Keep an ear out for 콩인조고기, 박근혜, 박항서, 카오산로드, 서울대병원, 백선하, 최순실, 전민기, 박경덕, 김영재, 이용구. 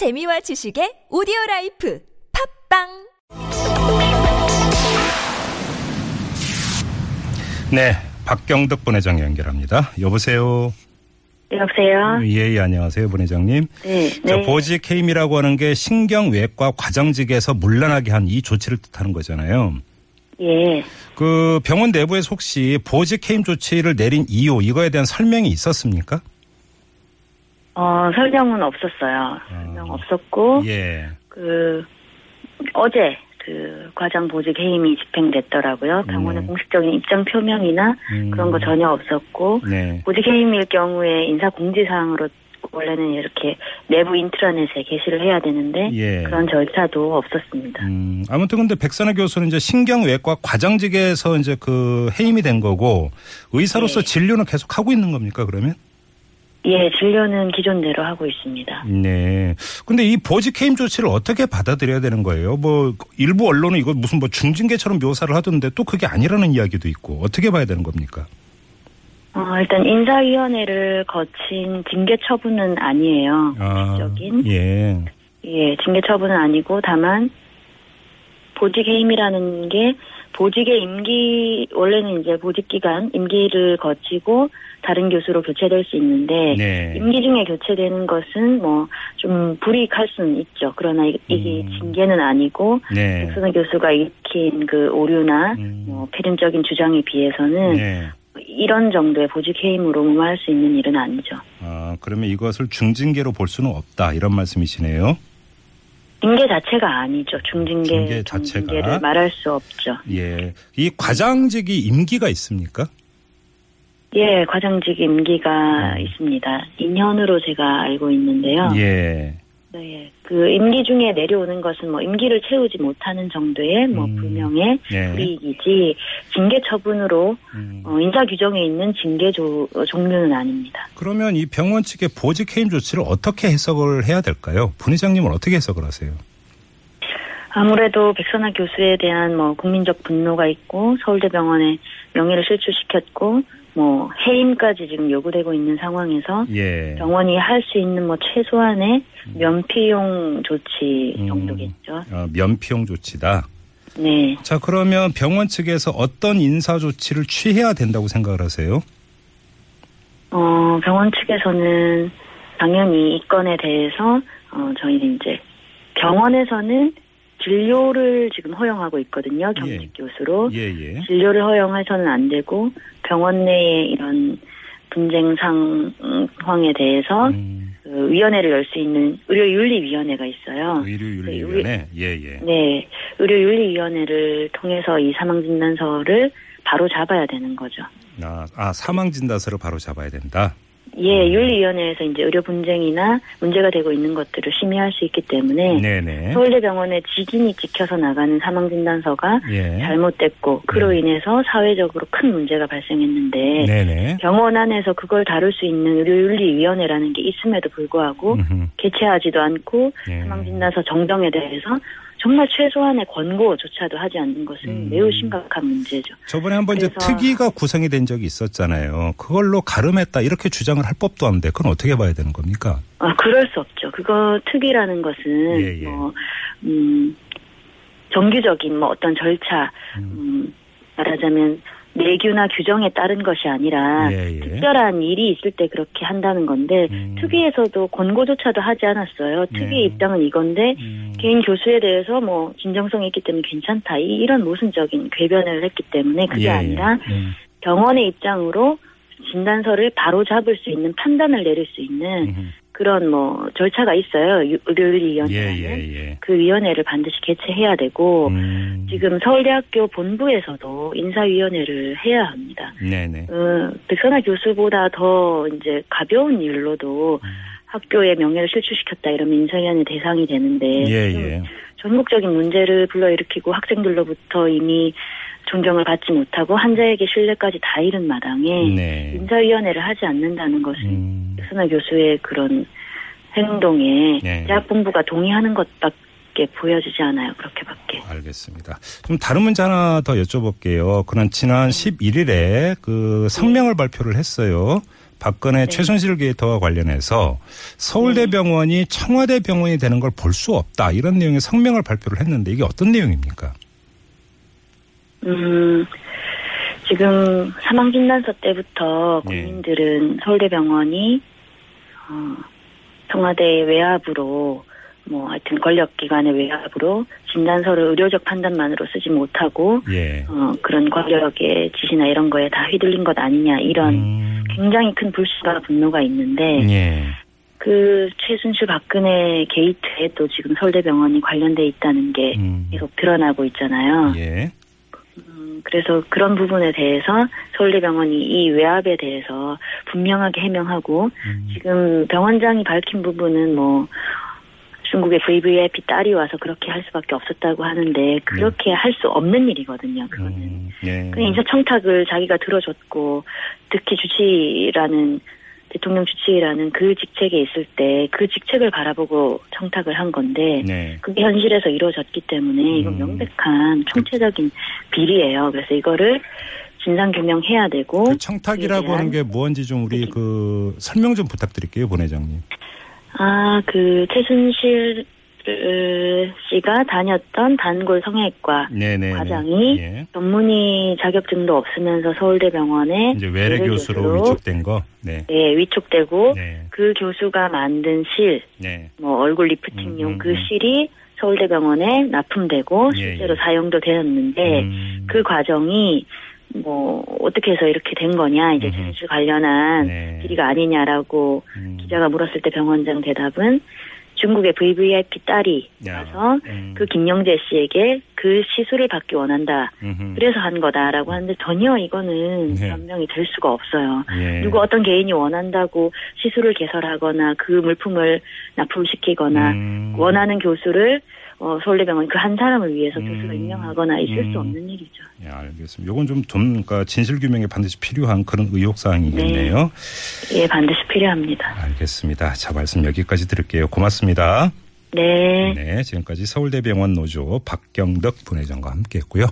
재미와 지식의 오디오라이프 팝빵. 네, 박경덕 본회장 연결합니다. 여보세요. 여보세요. 예, 안녕하세요, 본회장님. 네. 네. 보직 해임이라고 하는 게 신경외과 과장직에서 물러나게 한 이 조치를 뜻하는 거잖아요. 예. 그 병원 내부에서 혹시 보직 해임 조치를 내린 이유, 이거에 대한 설명이 있었습니까? 설명은 없었어요. 설명 없었고. 예. 어제 과장 보직 해임이 집행됐더라고요. 병원의 공식적인 입장 표명이나 그런 거 전혀 없었고, 네. 보직 해임일 경우에 인사공지사항으로 원래는 이렇게 내부 인트라넷에 게시를 해야 되는데, 예. 그런 절차도 없었습니다. 아무튼 근데 백선하 교수는 이제 신경외과 과장직에서 이제 그 해임이 된 거고, 의사로서 네. 진료는 계속 하고 있는 겁니까, 그러면? 예, 진료는 기존대로 하고 있습니다. 네. 근데 이 보직 해임 조치를 어떻게 받아들여야 되는 거예요? 일부 언론은 이거 무슨 중징계처럼 묘사를 하던데 또 그게 아니라는 이야기도 있고, 어떻게 봐야 되는 겁니까? 일단 인사위원회를 거친 징계 처분은 아니에요. 공식적인. 예. 예, 징계 처분은 아니고, 다만, 보직 해임이라는 게, 보직의 임기, 원래는 이제 보직 기간, 임기를 거치고 다른 교수로 교체될 수 있는데, 네. 임기 중에 교체되는 것은 좀 불이익할 수는 있죠. 그러나 이게 징계는 아니고, 네. 백선하 교수가 익힌 그 오류나, 패륜적인 주장에 비해서는, 네. 이런 정도의 보직 해임으로 무마할 수 있는 일은 아니죠. 아, 그러면 이것을 중징계로 볼 수는 없다, 이런 말씀이시네요. 징계 자체가 아니죠. 중징계 자체를 말할 수 없죠. 예, 이 과장직이 임기가 있습니까? 예, 과장직 임기가 있습니다. 2년으로 제가 알고 있는데요. 예. 네, 그 임기 중에 내려오는 것은 임기를 채우지 못하는 정도의 불명예, 네. 불이익이지 징계 처분으로 인사 규정에 있는 징계 종류는 아닙니다. 그러면 이 병원 측의 보직 해임 조치를 어떻게 해석을 해야 될까요? 본회장님은 어떻게 해석을 하세요? 아무래도 백선하 교수에 대한 국민적 분노가 있고 서울대병원의 명예를 실추시켰고 해임까지 지금 요구되고 있는 상황에서 예. 병원이 할 수 있는 최소한의 면피용 조치 정도겠죠. 면피용 조치다. 네. 자, 그러면 병원 측에서 어떤 인사 조치를 취해야 된다고 생각을 하세요? 병원 측에서는 당연히 이 건에 대해서 저희는 이제 병원에서는 진료를 지금 허용하고 있거든요. 겸직 교수로. 예. 진료를 허용해서는 안 되고 병원 내의 이런 분쟁 상황에 대해서 위원회를 열 수 있는 의료윤리위원회가 있어요. 의료윤리위원회? 예. 네. 의료윤리위원회를 통해서 이 사망진단서를 바로 잡아야 되는 거죠. 아, 사망진단서를 바로 잡아야 된다? 예, 윤리위원회에서 이제 의료 분쟁이나 문제가 되고 있는 것들을 심의할 수 있기 때문에 네네. 서울대병원의 직인이 지켜서 나가는 사망진단서가 예. 잘못됐고 그로 인해서 사회적으로 큰 문제가 발생했는데 네네. 병원 안에서 그걸 다룰 수 있는 의료윤리위원회라는 게 있음에도 불구하고 개최하지도 않고 예. 사망진단서 정정에 대해서 정말 최소한의 권고조차도 하지 않는 것은 매우 심각한 문제죠. 저번에 한번 이제 특위가 구성이 된 적이 있었잖아요. 그걸로 가름했다 이렇게 주장을 할 법도 한데 그건 어떻게 봐야 되는 겁니까? 아, 그럴 수 없죠. 그거 특위라는 것은 예, 예. 정규적인 어떤 절차 말하자면 내규나 규정에 따른 것이 아니라 예. 특별한 일이 있을 때 그렇게 한다는 건데 특위에서도 권고조차도 하지 않았어요. 특위의 입장은 이건데 개인 교수에 대해서 진정성이 있기 때문에 괜찮다. 이런 모순적인 궤변을 했기 때문에 그게 예. 아니라 병원의 입장으로 진단서를 바로 잡을 수 있는 판단을 내릴 수 있는 그런 절차가 있어요. 의료윤리위원회는 그 위원회를 반드시 개최해야 되고 지금 서울대학교 본부에서도 인사위원회를 해야 합니다. 네네. 백선하 교수보다 더 이제 가벼운 일로도 학교의 명예를 실추시켰다 이러면 인사위원회 대상이 되는데 전국적인 문제를 불러일으키고 학생들로부터 이미 존경을 받지 못하고 환자에게 신뢰까지 다 잃은 마당에 네. 인사위원회를 하지 않는다는 것은 백선하 교수의 그런 행동에 네. 대학본부가 동의하는 것밖에 보여지지 않아요. 그렇게밖에. 알겠습니다. 좀 다른 문제 하나 더 여쭤볼게요. 지난 11일에 그 성명을 발표를 했어요. 박근혜 최순실 게이트와 관련해서 서울대병원이 청와대 병원이 되는 걸 볼 수 없다. 이런 내용의 성명을 발표를 했는데 이게 어떤 내용입니까? 지금 사망진단서 때부터 국민들은 서울대병원이 청와대 외압으로 하여튼 권력기관의 외압으로 진단서를 의료적 판단만으로 쓰지 못하고 그런 권력의 지시나 이런 거에 다 휘둘린 것 아니냐 이런 굉장히 큰 불씨와 분노가 있는데 그 최순실 박근혜 게이트에 또 지금 서울대병원이 관련돼 있다는 게 계속 드러나고 있잖아요. 그래서 그런 부분에 대해서 서울대병원이 이 외압에 대해서 분명하게 해명하고 지금 병원장이 밝힌 부분은 중국의 VVIP 딸이 와서 그렇게 할 수밖에 없었다고 하는데 그렇게 할 수 없는 일이거든요. 그거는 그냥 인사청탁을 자기가 들어줬고 특히 주치라는 대통령 주치라는 그 직책에 있을 때 그 직책을 바라보고 청탁을 한 건데 그게 현실에서 이루어졌기 때문에 이건 명백한 총체적인 비리예요. 그래서 이거를 진상규명해야 되고 그 청탁이라고 하는 게 뭔지 좀 우리 그 설명 좀 부탁드릴게요, 본회장님. 그 최순실 씨가 다녔던 단골 성형외과 과장이 전문의 자격증도 없으면서 서울대병원에 이제 외래 교수로 위촉된 거. 위촉되고 그 교수가 만든 실, 얼굴 리프팅용 그 실이 서울대병원에 납품되고 실제로 사용도 되었는데 그 과정이 어떻게 해서 이렇게 된 거냐, 이제 최순실 관련한 비리가 아니냐라고 기자가 물었을 때 병원장 대답은 중국의 VVIP 딸이 와서 그 김영재 씨에게 그 시술을 받기 원한다. 그래서 한 거다라고 하는데 전혀 이거는 변명이 될 수가 없어요. 누구 어떤 개인이 원한다고 시술을 개설하거나 그 물품을 납품시키거나 원하는 교수를 서울대병원 그 한 사람을 위해서 교수로 임명하거나 있을 수 없는 일이죠. 네, 알겠습니다. 이건 그러니까 진실규명에 반드시 필요한 그런 의혹사항이겠네요. 네. 예, 반드시 필요합니다. 알겠습니다. 자, 말씀 여기까지 드릴게요. 고맙습니다. 네. 지금까지 서울대병원 노조 박경덕 본회장과 함께했고요.